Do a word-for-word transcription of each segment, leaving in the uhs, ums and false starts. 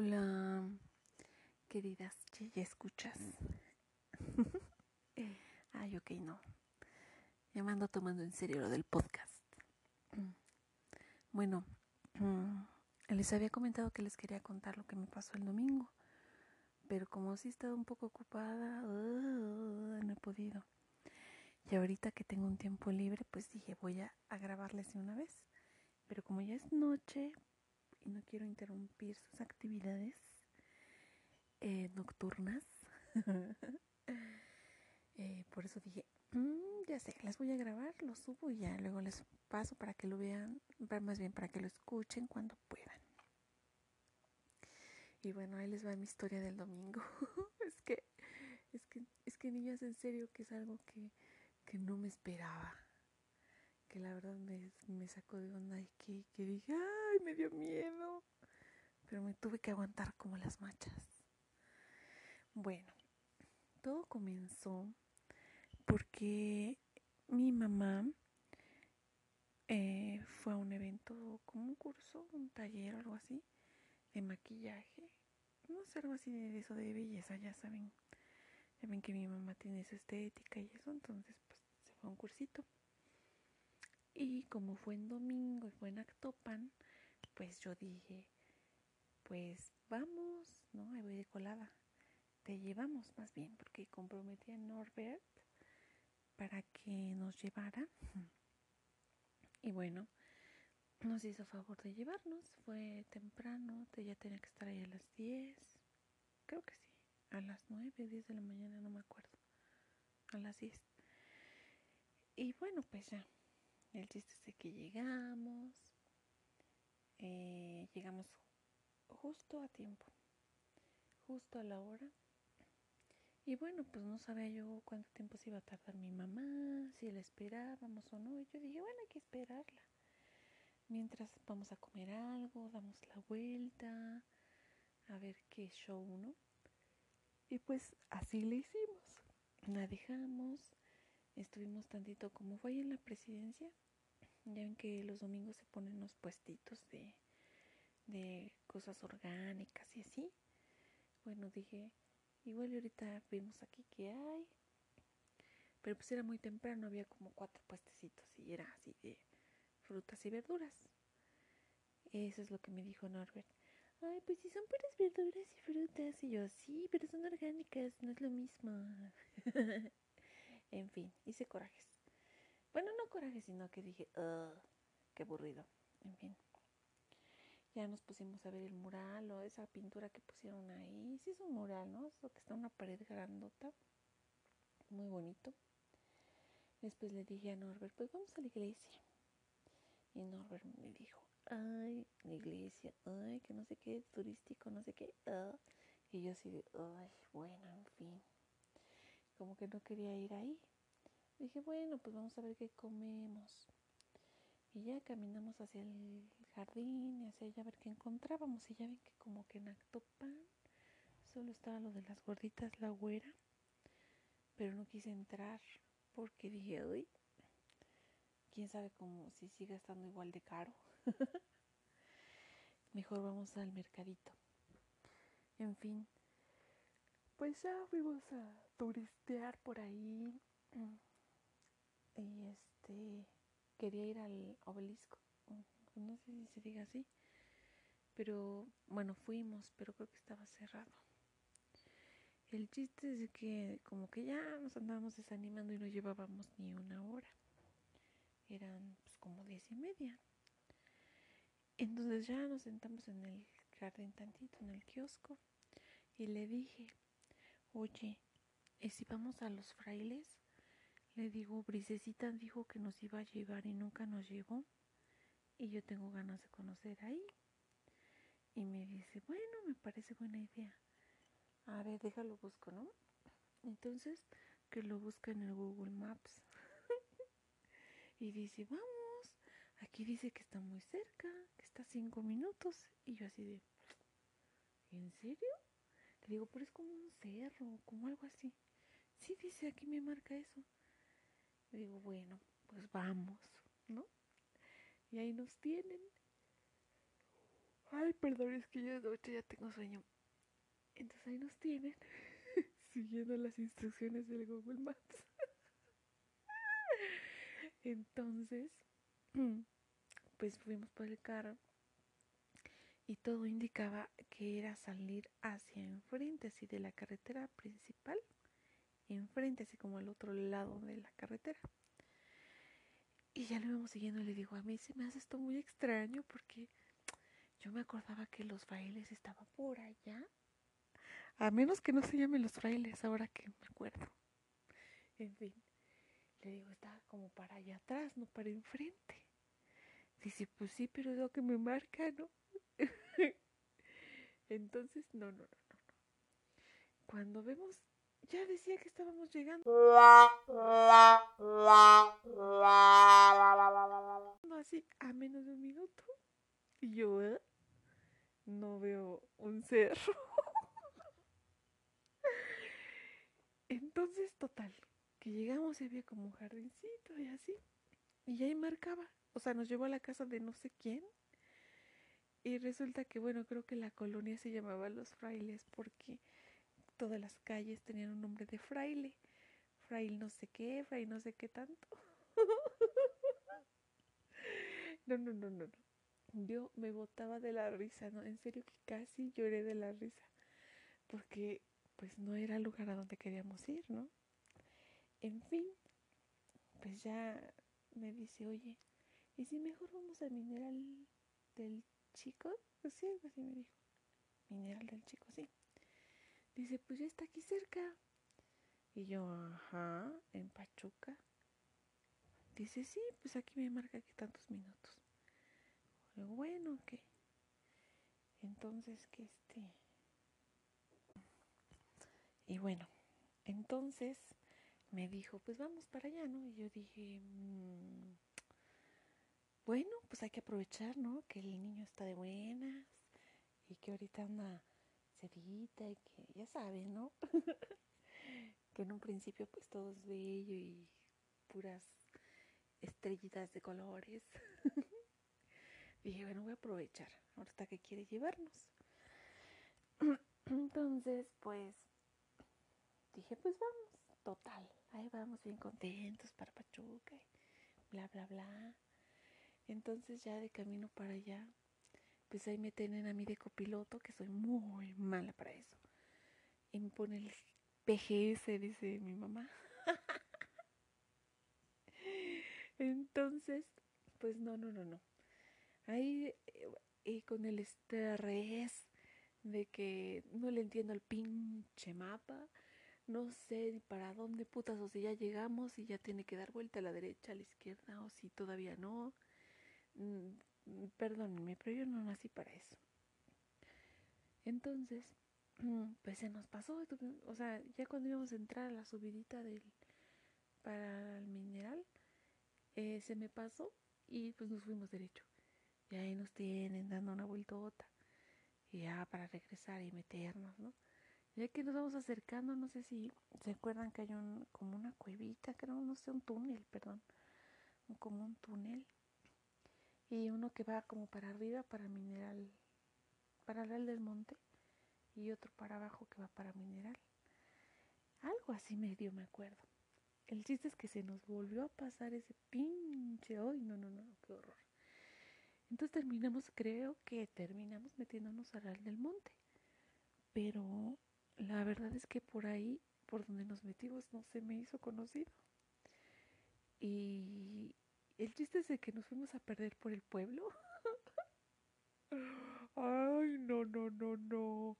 Hola, queridas Chilla escuchas. Ay, ok, no. Ya me ando tomando en serio lo del podcast. Bueno, les había comentado que les quería contar lo que me pasó el domingo, pero como sí he estado un poco ocupada, uh, no he podido. Y ahorita que tengo un tiempo libre, pues dije, voy a, a grabarles de una vez. Pero como ya es noche y no quiero interrumpir sus actividades eh, nocturnas. eh, por eso dije, mmm, ya sé, las voy a grabar, lo subo y ya luego les paso para que lo vean, más bien para que lo escuchen cuando puedan. Y bueno, ahí les va mi historia del domingo. es que, es que, es que niñas, en serio que es algo que, que no me esperaba. Que la verdad me, me sacó de onda y que, que dije, ay, me dio miedo. Pero me tuve que aguantar como las machas. Bueno, todo comenzó porque mi mamá eh, fue a un evento, como un curso, un taller, algo así, de maquillaje. No sé, algo así de eso de belleza, ya saben. Ya ven que mi mamá tiene su estética y eso, entonces pues se fue a un cursito. Y como fue en domingo y fue en Actopan, pues yo dije, pues vamos, ¿no? Ahí voy de colada. Te llevamos más bien, porque comprometí a Norbert para que nos llevara. Y bueno, nos hizo favor de llevarnos. Fue temprano, ya tenía que estar ahí a las diez. Creo que sí, a las nueve, diez de la mañana, no me acuerdo. A las diez. Y bueno, pues ya. El chiste es de que llegamos, eh, llegamos justo a tiempo, justo a la hora. Y bueno, pues no sabía yo cuánto tiempo se iba a tardar mi mamá, si la esperábamos o no. Y yo dije, bueno, hay que esperarla. Mientras vamos a comer algo, damos la vuelta, a ver qué show, ¿no? Y pues así le hicimos. La dejamos. Estuvimos tantito, como fue ahí en la presidencia, ya ven que los domingos se ponen los puestitos de, de cosas orgánicas y así. Bueno, dije, igual ahorita vemos aquí qué hay. Pero pues era muy temprano, había como cuatro puestecitos y era así de frutas y verduras. Eso es lo que me dijo Norbert. Ay, pues si son puras verduras y frutas. Y yo, sí, pero son orgánicas, no es lo mismo. En fin, hice corajes. Bueno, no corajes, sino que dije, ugh, qué aburrido. En fin. Ya nos pusimos a ver el mural o esa pintura que pusieron ahí. Sí es un mural, ¿no? Es lo que está en una pared grandota. Muy bonito. Después le dije a Norbert, pues vamos a la iglesia. Y Norbert me dijo, ay, la iglesia, ay, que no sé qué, turístico, no sé qué. Uh. Y yo así de, ay, bueno, en fin. Como que no quería ir ahí. Dije, bueno, pues vamos a ver qué comemos. Y ya caminamos hacia el jardín y hacia allá a ver qué encontrábamos. Y ya ven que como que en Actopan solo estaba lo de las gorditas La Güera. Pero no quise entrar porque dije, uy, quién sabe cómo, si sigue estando igual de caro. Mejor vamos al mercadito. En fin. Pues ya fuimos a turistear por ahí. Y este, quería ir al obelisco. No sé si se diga así. Pero bueno, fuimos, pero creo que estaba cerrado. El chiste es que como que ya nos andábamos desanimando y no llevábamos ni una hora. Eran pues como diez y media. Entonces ya nos sentamos en el jardín tantito, en el kiosco. Y le dije, oye, ¿y si vamos a los frailes? Le digo, Brisecita dijo que nos iba a llevar y nunca nos llevó. Y yo tengo ganas de conocer ahí. Y me dice, bueno, me parece buena idea. A ver, déjalo busco, ¿no? Entonces, que lo busca en el Google Maps. Y dice, vamos, aquí dice que está muy cerca, que está a cinco minutos. Y yo así de, ¿en serio? Le digo, pero es como un cerro, como algo así. Sí, dice, aquí me marca eso. Le digo, bueno, pues vamos, ¿no? Y ahí nos tienen. Ay, perdón, es que yo de noche ya tengo sueño. Entonces ahí nos tienen siguiendo las instrucciones del Google Maps. Entonces, pues fuimos por el carro y todo indicaba que era salir hacia enfrente, así de la carretera principal, enfrente, así como al otro lado de la carretera. Y ya lo íbamos siguiendo y le digo, a mí se me hace esto muy extraño porque yo me acordaba que los frailes estaban por allá. A menos que no se llamen los frailes, ahora que me acuerdo. En fin, le digo, estaba como para allá atrás, no para enfrente. Dice, pues sí, pero es lo que me marca, ¿no? Entonces, no, no, no, no. Cuando vemos, ya decía que estábamos llegando. No, así, a menos de un minuto. Y yo, ¿eh? No veo un cerro. Entonces, total, que llegamos y había como un jardincito y así. Y ahí marcaba. O sea, nos llevó a la casa de no sé quién. Y resulta que, bueno, creo que la colonia se llamaba Los Frailes porque todas las calles tenían un nombre de fraile. Frail no sé qué, frail no sé qué tanto. No, no, no, no, no. Yo me botaba de la risa, ¿no? En serio que casi lloré de la risa. Porque, pues, no era el lugar a donde queríamos ir, ¿no? En fin, pues ya me dice, oye, ¿y si mejor vamos al Mineral del Chico? Pues sí, algo así me dijo. Mineral del Chico, sí. Dice, pues ya está aquí cerca. Y yo, ajá, en Pachuca. Dice, sí, pues aquí me marca que tantos minutos. Bueno, que entonces que este y bueno, entonces me dijo, pues vamos para allá, ¿no? Y yo dije, mmm, bueno, pues hay que aprovechar, ¿no? Que el niño está de buenas y que ahorita anda cerita y que ya saben, ¿no? Que en un principio pues todo es bello y puras estrellitas de colores. Dije, bueno, voy a aprovechar, ahorita que quiere llevarnos. Entonces, pues, dije, pues vamos, total. Ahí vamos bien contentos para Pachuca, y bla, bla, bla. Entonces, ya de camino para allá, pues ahí me tienen a mí de copiloto, que soy muy mala para eso. Y me pone el P G S, dice mi mamá. Entonces, pues no, no, no, no. Ahí eh, eh, con el estrés de que no le entiendo el pinche mapa, no sé ni para dónde putas, o si ya llegamos y ya tiene que dar vuelta a la derecha, a la izquierda, o si todavía no. Mm, perdónenme, pero yo no nací para eso. Entonces, pues se nos pasó, o sea, ya cuando íbamos a entrar a la subidita del para el mineral, eh, se me pasó y pues nos fuimos derecho. Y ahí nos tienen dando una vueltota. Y ya para regresar y meternos, ¿no? Ya que nos vamos acercando, no sé si se acuerdan que hay un como una cuevita, creo, no sé, un túnel, perdón. Como un túnel. Y uno que va como para arriba, para Mineral, para Real del Monte. Y otro para abajo que va para Mineral. Algo así medio me acuerdo. El chiste es que se nos volvió a pasar ese pinche... ¡Ay, no, no, no! ¡Qué horror! Entonces terminamos, creo que terminamos metiéndonos a Real del Monte. Pero la verdad es que por ahí, por donde nos metimos, no se me hizo conocido. Y el chiste es de que nos fuimos a perder por el pueblo. Ay, no, no, no, no.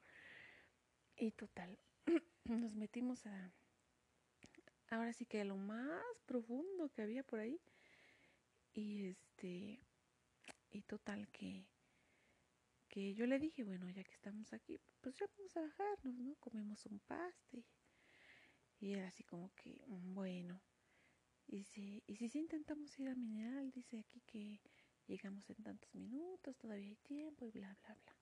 Y total, nos metimos a... Ahora sí que a lo más profundo que había por ahí. Y este... Y total que, que yo le dije, bueno, ya que estamos aquí, pues ya vamos a bajarnos, ¿no? Comemos un pastel. Y era así como que, bueno. Y si, y si, si intentamos ir a Mineral, dice aquí que llegamos en tantos minutos, todavía hay tiempo y bla, bla, bla.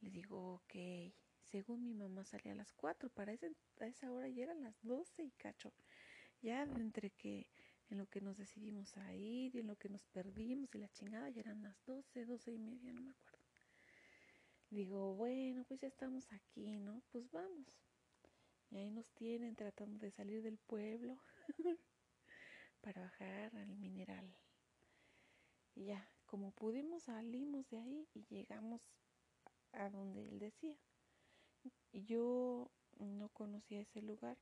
Le digo, ok, según mi mamá sale a las cuatro, para ese, a esa hora ya eran las doce y cacho. Ya entre que... en lo que nos decidimos a ir, y en lo que nos perdimos, y la chingada, ya eran las doce, doce y media, no me acuerdo. Digo, bueno, pues ya estamos aquí, ¿no? Pues vamos. Y ahí nos tienen tratando de salir del pueblo para bajar al mineral. Y ya, como pudimos, salimos de ahí y llegamos a donde él decía. Yo no conocía ese lugar,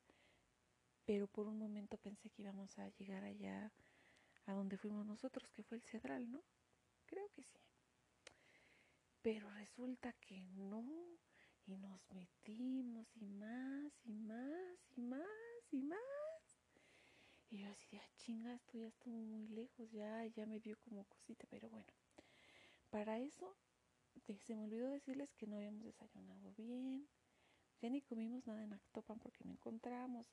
pero por un momento pensé que íbamos a llegar allá a donde fuimos nosotros, que fue el Cedral, ¿no? Creo que sí. Pero resulta que no, y nos metimos y más, y más, y más, y más. Y yo así, ah, chinga, esto ya estuvo muy lejos, ya, ya me dio como cosita, pero bueno. Para eso, se me olvidó decirles que no habíamos desayunado bien, ya ni comimos nada en Actopan porque no encontramos.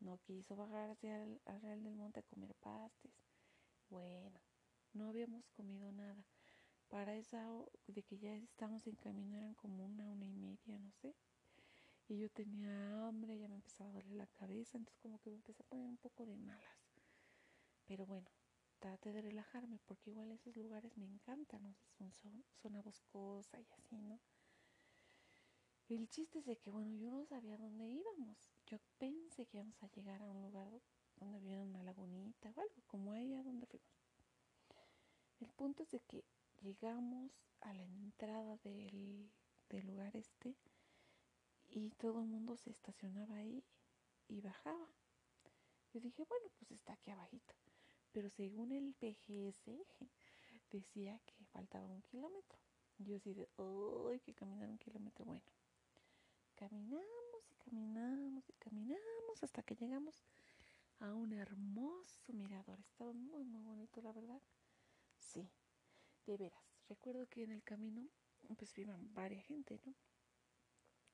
No quiso bajarse al, al Real del Monte a comer pastes. Bueno, no habíamos comido nada. Para esa de que ya estábamos en camino eran como una, una y media, no sé. Y yo tenía hambre, ya me empezaba a doler la cabeza, entonces como que me empecé a poner un poco de malas. Pero bueno, traté de relajarme porque igual esos lugares me encantan, no sé, son, son zona boscosa y así, ¿no? El chiste es de que, bueno, yo no sabía dónde íbamos. Yo pensé que íbamos a llegar a un lugar donde hubiera una lagunita o algo, como ahí a donde fuimos. El punto es de que llegamos a la entrada del, del lugar este y todo el mundo se estacionaba ahí y bajaba. Yo dije, bueno, pues está aquí abajito. Pero según el P G S decía que faltaba un kilómetro. Yo así de, oh, hay que caminar un kilómetro, bueno. Caminamos y caminamos y caminamos hasta que llegamos a un hermoso mirador. Estaba muy, muy bonito, la verdad. Sí, de veras. Recuerdo que en el camino, pues, iban varias gente, ¿no?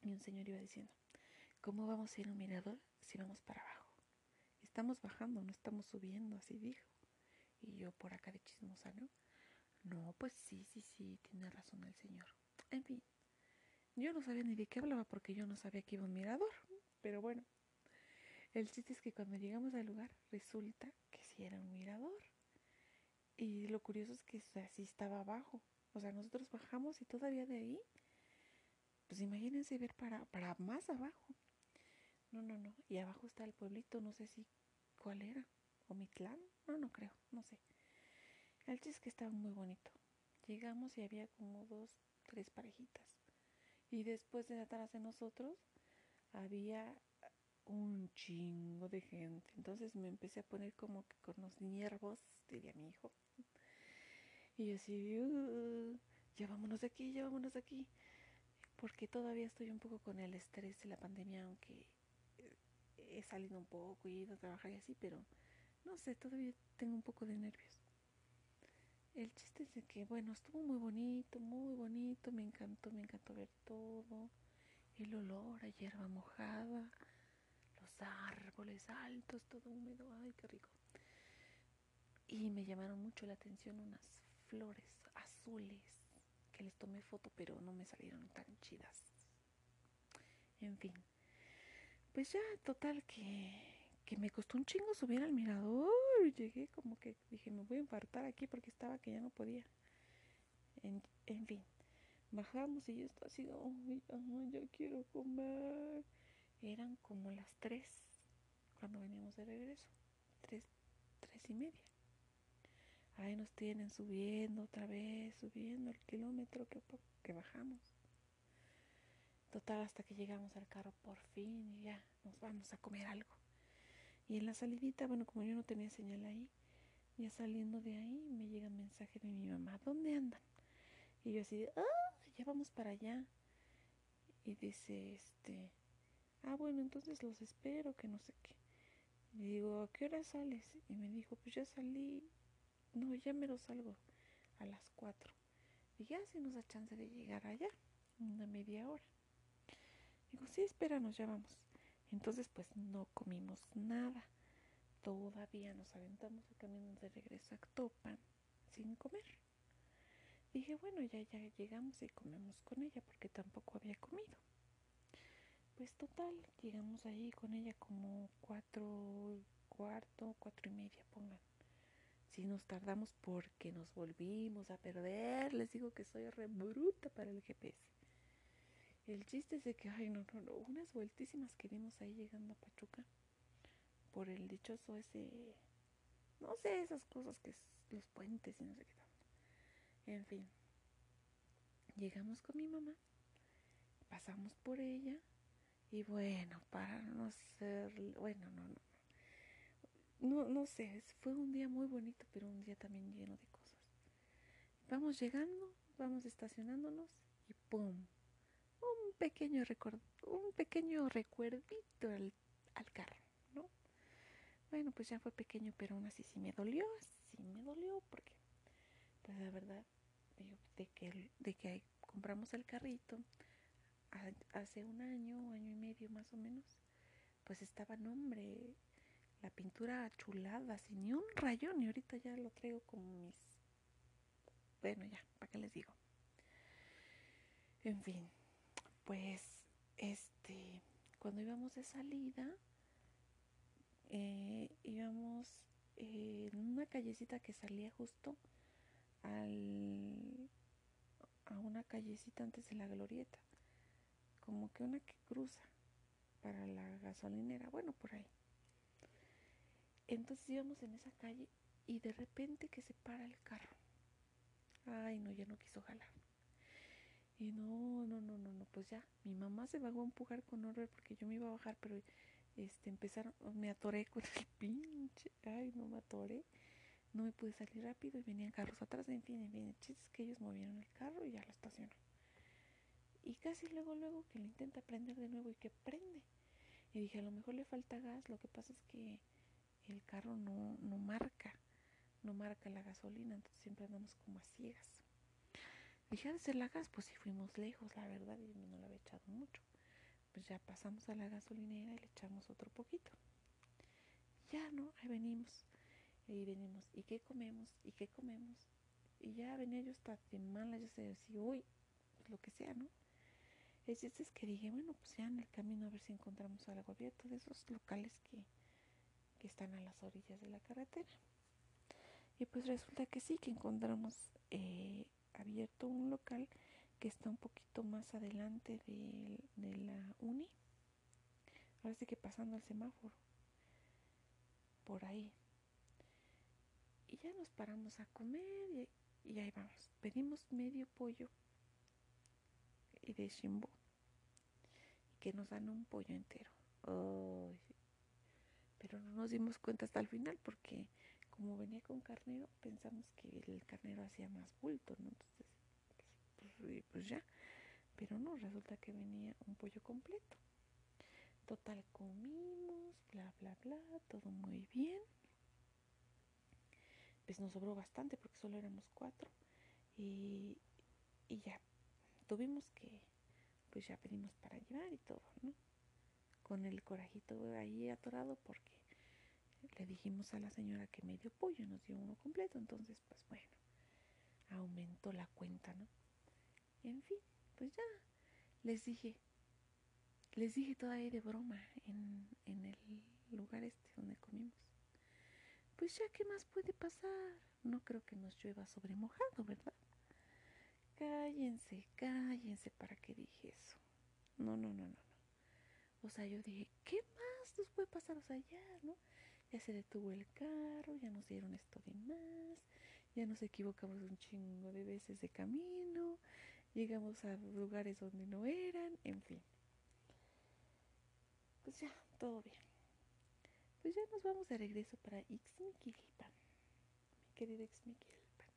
Y un señor iba diciendo, ¿cómo vamos a ir a un mirador si vamos para abajo? Estamos bajando, no estamos subiendo, así dijo. Y yo por acá de chismosa, ¿no? No, pues sí, sí, sí, tiene razón el señor. En fin. Yo no sabía ni de qué hablaba porque yo no sabía que iba un mirador. Pero bueno, el chiste es que cuando llegamos al lugar resulta que sí era un mirador. Y lo curioso es que, o sea, sí estaba abajo. O sea, nosotros bajamos y todavía de ahí, pues imagínense ver para, para más abajo. No, no, no. Y abajo está el pueblito, no sé si cuál era. ¿O Mitlán? No, no creo, no sé. El chiste es que estaba muy bonito. Llegamos y había como dos, tres parejitas. Y después de atrás de nosotros había un chingo de gente. Entonces me empecé a poner como que con los nervios, diría mi hijo. Y yo así, uh, ya vámonos de aquí, ya vámonos de aquí. Porque todavía estoy un poco con el estrés de la pandemia, aunque he salido un poco y he ido a trabajar y así, pero no sé, todavía tengo un poco de nervios. El chiste es de que, bueno, estuvo muy bonito, muy bonito, me encantó, me encantó ver todo, el olor a hierba mojada, los árboles altos, todo húmedo, ay, qué rico. Y me llamaron mucho la atención unas flores azules que les tomé foto, pero no me salieron tan chidas. En fin, pues ya, total que... que me costó un chingo subir al mirador. Llegué como que dije, me voy a infartar aquí porque estaba que ya no podía. En, en fin, bajamos y yo estaba así, ay, ay, ya quiero comer. Eran como las tres cuando veníamos de regreso. Tres, tres y media. Ahí nos tienen subiendo otra vez, subiendo el kilómetro que, que bajamos. Total, hasta que llegamos al carro por fin y ya nos vamos a comer algo. Y en la salidita, bueno, como yo no tenía señal ahí, ya saliendo de ahí me llega un mensaje de mi mamá, ¿dónde andan? Y yo así, ah, ya vamos para allá. Y dice, este, ah, bueno, entonces los espero, que no sé qué. Le digo, ¿a qué hora sales? Y me dijo, pues ya salí, no, ya me lo salgo, a las cuatro. Y ya si nos da chance de llegar allá, una media hora. Digo, sí, espéranos, ya vamos. Entonces, pues, no comimos nada. Todavía nos aventamos el camino de regreso a Actopan sin comer. Dije, bueno, ya, ya llegamos y comemos con ella porque tampoco había comido. Pues, total, llegamos ahí con ella como cuatro, cuarto, cuatro y media, pongan. Si nos tardamos porque nos volvimos a perder, les digo que soy re bruta para el G P S. El chiste es de que, ay, no, no, no, unas vueltísimas que dimos ahí llegando a Pachuca por el dichoso ese, no sé, esas cosas que es, los puentes y no sé qué tanto. En fin, llegamos con mi mamá, pasamos por ella y bueno, para no ser, bueno, no, no, no, no sé, fue un día muy bonito, pero un día también lleno de cosas. Vamos llegando, vamos estacionándonos y ¡pum! Un pequeño record, un pequeño recuerdito al, al carro, ¿no? Bueno, pues ya fue pequeño, pero aún así sí me dolió, sí me dolió, porque pues la verdad, digo, de que, de que compramos el carrito a, hace un año, año y medio más o menos, pues estaba, no hombre, la pintura chulada, sin ni un rayón, y ahorita ya lo traigo con mis, bueno ya, ¿para qué les digo? En fin. Pues, este, cuando íbamos de salida, eh, íbamos eh, en una callecita que salía justo al, a una callecita antes de la glorieta, como que una que cruza para la gasolinera, bueno, por ahí. Entonces íbamos en esa calle y de repente que se para el carro. Ay, no, ya no quiso jalar. Y no, no, no, no, no, pues ya, mi mamá se bajó a empujar con Norbert porque yo me iba a bajar, pero este empezaron, me atoré con el pinche, ay, no me atoré, no me pude salir rápido y venían carros atrás, en fin, en fin, el chiste es que ellos movieron el carro y ya lo estacionó. Y casi luego, luego que lo intenta prender de nuevo y que prende. Y dije, a lo mejor le falta gas, lo que pasa es que el carro no, no marca, no marca la gasolina, entonces siempre andamos como a ciegas. Dije, de ser la gas, pues sí fuimos lejos, la verdad, y no la había echado mucho. Pues ya pasamos a la gasolinera y le echamos otro poquito. Ya, ¿no? Ahí venimos. Y venimos, ¿y qué comemos? ¿Y qué comemos? Y ya venía yo hasta de mala, yo sé, así, uy, pues lo que sea, ¿no? El chiste es que dije, bueno, pues ya en el camino a ver si encontramos algo abierto de esos locales que, que están a las orillas de la carretera. Y pues resulta que sí, que encontramos... Eh, abierto un local que está un poquito más adelante de, de la uni, ahora sí que pasando el semáforo por ahí, y ya nos paramos a comer y, y ahí vamos, pedimos medio pollo y de Shimbo y que nos dan un pollo entero. Oh, pero no nos dimos cuenta hasta el final porque como venía con carnero, pensamos que el carnero hacía más bulto, ¿no? Entonces, pues, pues, pues ya. Pero no, resulta que venía un pollo completo. Total, comimos, bla, bla, bla, todo muy bien. Pues nos sobró bastante porque solo éramos cuatro. Y, y ya, tuvimos que, pues ya pedimos para llevar y todo, ¿no? Con el corajito ahí atorado porque... Le dijimos a la señora que medio pollo nos dio uno completo, entonces pues bueno, aumentó la cuenta, ¿no? Y en fin, pues ya, les dije, les dije todavía de broma en, en el lugar este donde comimos. Pues ya, ¿qué más puede pasar? No creo que nos llueva sobre mojado, ¿verdad? Cállense, cállense, ¿para qué dije eso? No, no, no, no, no. O sea, yo dije, ¿qué más nos puede pasar? O sea, ya, ¿no? Ya se detuvo el carro, ya nos dieron esto de más, ya nos equivocamos un chingo de veces de camino, llegamos a lugares donde no eran, en fin. Pues ya, todo bien. Pues ya nos vamos de regreso para Ixmiquilpan, mi querido Ixmiquilpan.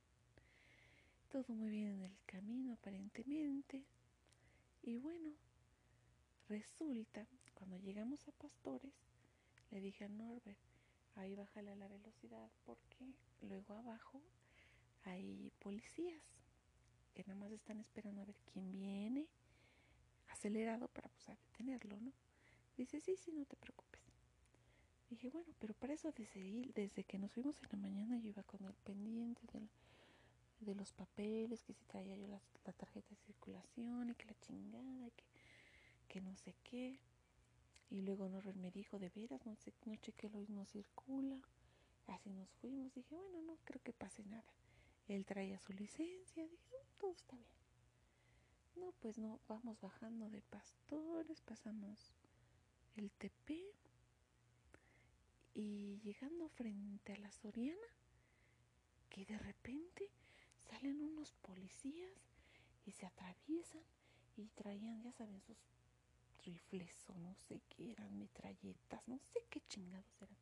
Todo muy bien en el camino, aparentemente. Y bueno, resulta, cuando llegamos a Pastores, le dije a Norbert, ahí bájale la velocidad porque luego abajo hay policías que nada más están esperando a ver quién viene acelerado para pues detenerlo, ¿no? Dice, sí, sí, no te preocupes. Dije, bueno, pero para eso desde, desde que nos fuimos en la mañana yo iba con el pendiente de, de los papeles, que si traía yo la, la tarjeta de circulación y que la chingada y que, que no sé qué. Y luego Norbert me dijo, de veras, no, sé, no chequé, hoy no circula. Así nos fuimos. Dije, bueno, no creo que pase nada. Él traía su licencia. Dije, todo está bien. No, pues no, vamos bajando de Pastores, pasamos el Tepé y llegando frente a la Soriana, que de repente salen unos policías y se atraviesan y traían, ya saben, sus rifles o no sé qué eran, metralletas, no sé qué chingados eran.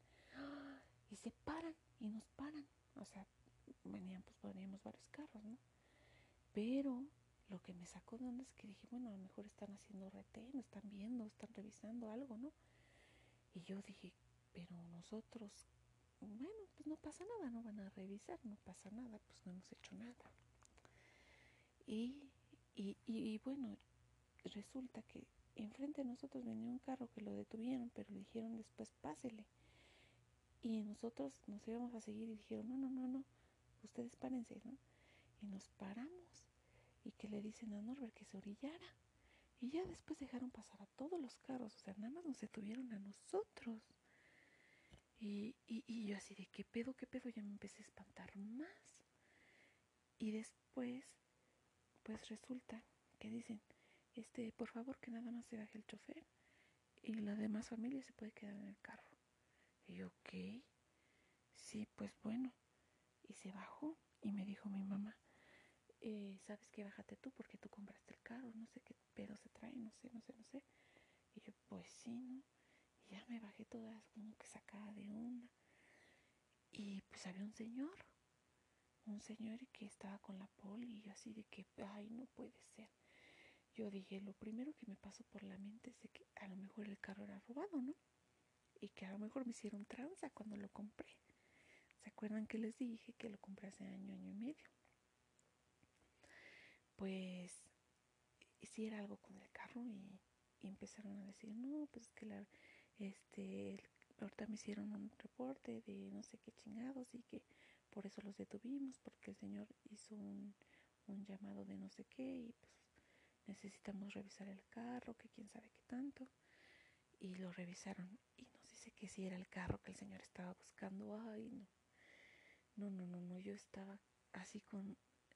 Y se paran y nos paran. O sea, venían, pues veníamos varios carros, ¿no? Pero lo que me sacó de onda es que dije, bueno, a lo mejor están haciendo retén, están viendo, están revisando algo, ¿no? Y yo dije, pero nosotros, bueno, pues no pasa nada, no van a revisar, no pasa nada, pues no hemos hecho nada. Y, y, y, y bueno, resulta que enfrente de nosotros venía un carro que lo detuvieron, pero le dijeron después, pásele. Y nosotros nos íbamos a seguir y dijeron, no, no, no, no, ustedes párense, ¿no? Y nos paramos. Y que le dicen a Norbert que se orillara. Y ya después dejaron pasar a todos los carros. O sea, nada más nos detuvieron a nosotros. Y, y, y yo así de, ¿qué pedo, qué pedo? Ya me empecé a espantar más. Y después, pues resulta que dicen, este, por favor, que nada más se baje el chofer. Y la demás familia se puede quedar en el carro. Y yo, ¿qué? Sí, pues bueno. Y se bajó. Y me dijo mi mamá, Eh, sabes que bájate tú porque tú compraste el carro, no sé qué pedo se trae, no sé, no sé, no sé. Y yo, pues sí, ¿no? Y ya me bajé toda como que sacada de onda. Y pues había un señor, un señor que estaba con la poli y yo así de que, ay, no puede ser. Yo dije, lo primero que me pasó por la mente es de que a lo mejor el carro era robado, ¿no? Y que a lo mejor me hicieron tranza cuando lo compré. ¿Se acuerdan que les dije que lo compré hace año, año y medio? Pues sí era algo con el carro y, y empezaron a decir, no, pues es que la, este, ahorita me hicieron un reporte de no sé qué chingados y que por eso los detuvimos, porque el señor hizo un, un llamado de no sé qué y pues necesitamos revisar el carro, que quién sabe qué tanto. Y lo revisaron y nos dice que sí era el carro que el señor estaba buscando. Ay, no, no, no, no, no. Yo estaba así con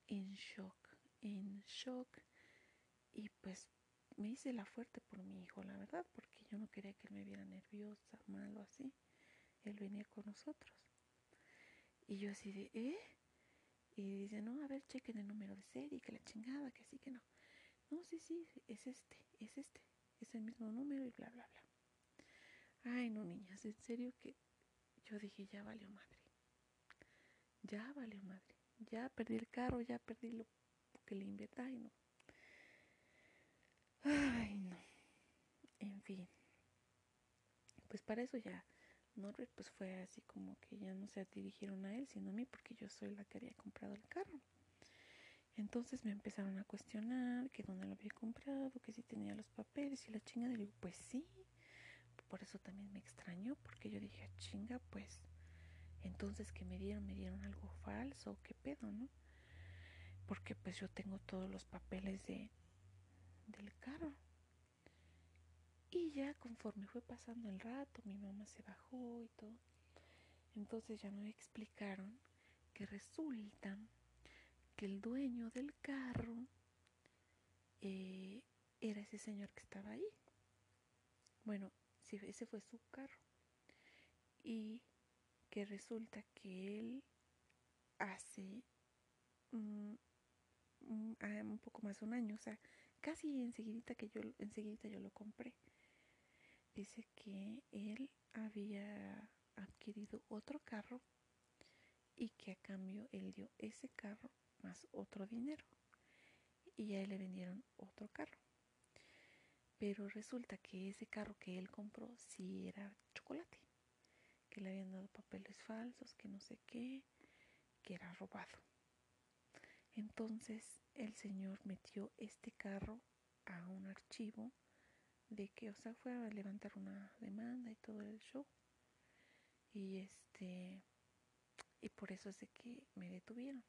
en shock. en shock y pues me hice la fuerte por mi hijo, la verdad, porque yo no quería que él me viera nerviosa, mal o así. Él venía con nosotros y yo así de ¿eh? Y dice, no, a ver, chequen el número de serie, que la chingada, que así, que no, no, sí, sí, es este, es este, es el mismo número y bla, bla, bla. Ay, no, niñas, en serio que yo dije, ya valió madre, ya valió madre, ya perdí el carro, ya perdí lo que le invierta, ay no, ay no, en fin, pues para eso ya Norbert pues fue así como que ya no se dirigieron a él sino a mí, porque yo soy la que había comprado el carro. Entonces me empezaron a cuestionar que dónde lo había comprado, que si tenía los papeles y la chingada. Digo, pues sí, por eso también me extrañó, porque yo dije, chinga, pues entonces que me dieron, me dieron algo falso, qué pedo, ¿no? Porque pues yo tengo todos los papeles de, del carro. Y ya conforme fue pasando el rato, mi mamá se bajó y todo. Entonces ya me explicaron que resulta que el dueño del carro eh, era ese señor que estaba ahí. Bueno, sí, ese fue su carro. Y que resulta que él hace Um, un poco más de un año, o sea, casi enseguidita que yo enseguidita yo lo compré. Dice que él había adquirido otro carro y que a cambio él dio ese carro más otro dinero y a él le vendieron otro carro. Pero resulta que ese carro que él compró sí era chocolate, que le habían dado papeles falsos, que no sé qué, que era robado. Entonces el señor metió este carro a un archivo de que, o sea, fue a levantar una demanda y todo el show. Y este, y por eso es de que me detuvieron.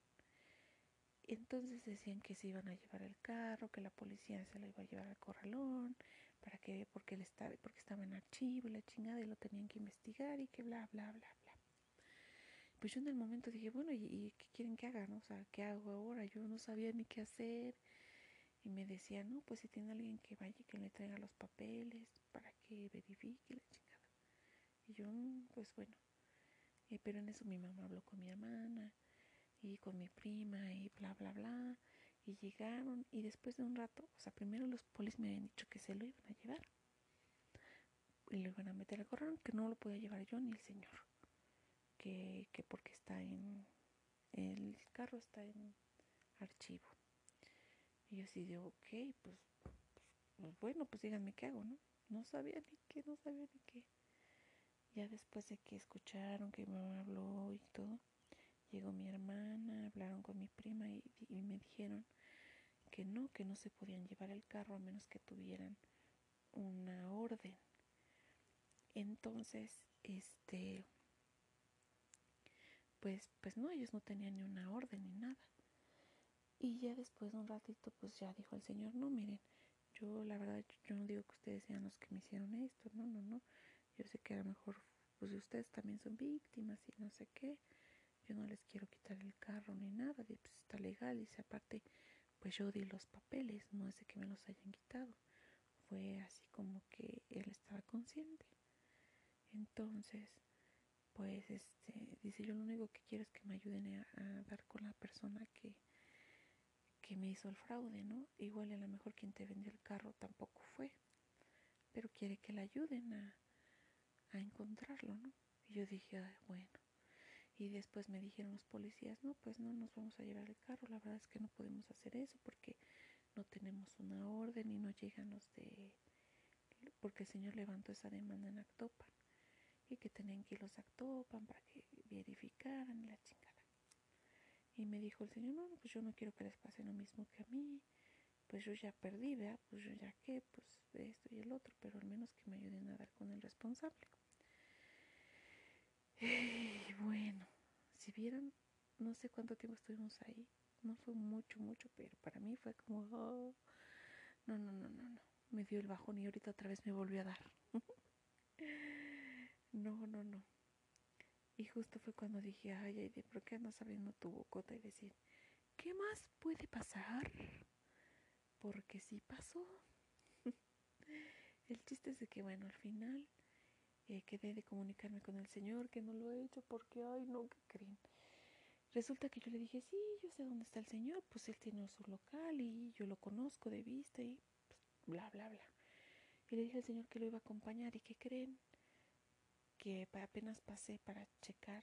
Entonces decían que se iban a llevar el carro, que la policía se lo iba a llevar al corralón, para que, porque él estaba, porque estaba en archivo y la chingada y lo tenían que investigar y que bla, bla, bla, bla. Pues yo en el momento dije, bueno, ¿y, y qué quieren que haga, no? O sea, ¿qué hago ahora? Yo no sabía ni qué hacer. Y me decía, no, pues si tiene alguien que vaya y que le traiga los papeles para que verifique la chingada. Y yo, pues bueno. Eh, pero en eso mi mamá habló con mi hermana y con mi prima y bla, bla, bla. Y llegaron y después de un rato, o sea, primero los polis me habían dicho que se lo iban a llevar. Y lo iban a meter al corralón, que no lo podía llevar yo ni el señor. Que, que porque está en, el carro está en archivo. Y yo así de, ok, pues, pues bueno, pues díganme qué hago, ¿no? No sabía ni qué, no sabía ni qué. Ya después de que escucharon que mi mamá habló y todo, llegó mi hermana, hablaron con mi prima y, y me dijeron que no, que no se podían llevar el carro a menos que tuvieran una orden. Entonces, este, pues, pues no, ellos no tenían ni una orden ni nada. Y ya después de un ratito, pues ya dijo el señor, no, miren, yo la verdad, yo no digo que ustedes sean los que me hicieron esto, no, no, no. Yo sé que a lo mejor, pues ustedes también son víctimas y no sé qué. Yo no les quiero quitar el carro ni nada, y pues está legal. Y dice, aparte, pues yo di los papeles, no es de que me los hayan quitado. Fue así como que él estaba consciente. Entonces, pues, este, dice, yo lo único que quiero es que me ayuden a, a dar con la persona que... que me hizo el fraude, ¿no? Igual a lo mejor quien te vendió el carro tampoco fue, pero quiere que le ayuden a, a encontrarlo, ¿no? Y yo dije, ay, bueno. Y después me dijeron los policías, no, pues no nos vamos a llevar el carro, la verdad es que no podemos hacer eso porque no tenemos una orden y no llegan los de... porque el señor levantó esa demanda en Actopan y que tenían que ir los Actopan para que verificaran la chingada. Y me dijo el señor, no, pues yo no quiero que les pase lo mismo que a mí, pues yo ya perdí, ¿verdad? Pues yo ya qué, pues esto y el otro, pero al menos que me ayuden a dar con el responsable. Y bueno, si vieran, no sé cuánto tiempo estuvimos ahí, no fue mucho, mucho, pero para mí fue como, oh, no, no, no, no, no, me dio el bajón y ahorita otra vez me volvió a dar. no, no, no. Y justo fue cuando dije, ay, ay, ¿por qué andas abriendo tu bocota y decir, ¿qué más puede pasar? Porque sí pasó. El chiste es de que, bueno, al final eh, quedé de comunicarme con el señor, que no lo he hecho, porque, ay, no, ¿qué creen? Resulta que yo le dije, sí, yo sé dónde está el señor, pues él tiene su local y yo lo conozco de vista y pues, bla, bla, bla. Y le dije al señor que lo iba a acompañar y, ¿qué creen? Que apenas pasé para checar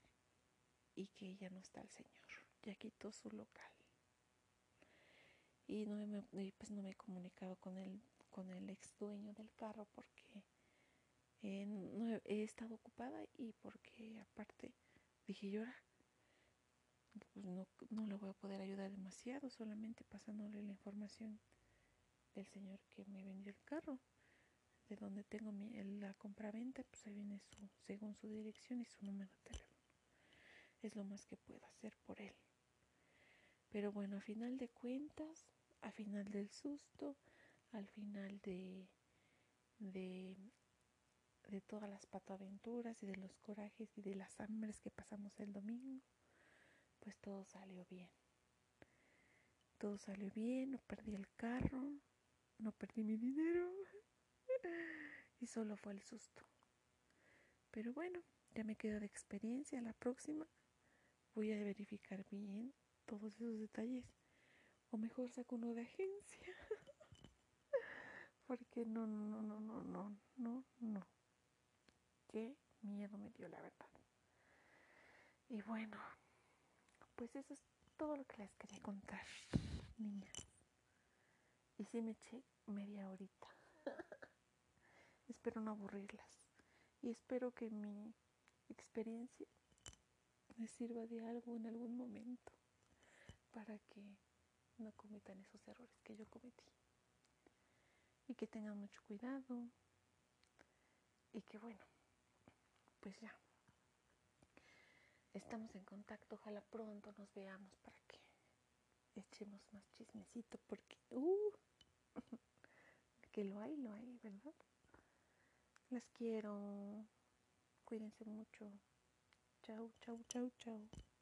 y que ya no está el señor, ya quitó su local. Y no me, pues no me he comunicado con el, con el ex dueño del carro porque eh, no he, he estado ocupada y porque aparte dije, llora, pues no, no le voy a poder ayudar demasiado, solamente pasándole la información del señor que me vendió el carro. De donde tengo mi, la compraventa, pues ahí viene su, según su dirección y su número de teléfono. Es lo más que puedo hacer por él. Pero bueno, a final de cuentas, a final del susto, al final de, de, de todas las patoaventuras y de los corajes y de las hambres que pasamos el domingo, pues todo salió bien. Todo salió bien, no perdí el carro, no perdí mi dinero. Y solo fue el susto. Pero bueno, ya me quedo de experiencia. La próxima voy a verificar bien todos esos detalles. O mejor saco uno de agencia. Porque no, no, no, no, no, no, no. Qué miedo me dio, la verdad. Y bueno, pues eso es todo lo que les quería contar, niñas. Y sí me eché media horita. Espero no aburrirlas y espero que mi experiencia les sirva de algo en algún momento para que no cometan esos errores que yo cometí y que tengan mucho cuidado y que bueno, pues ya estamos en contacto, ojalá pronto nos veamos para que echemos más chismecito porque uh, que lo hay, lo hay, ¿verdad? Las quiero. Cuídense mucho. Chau, chau, chau, chau.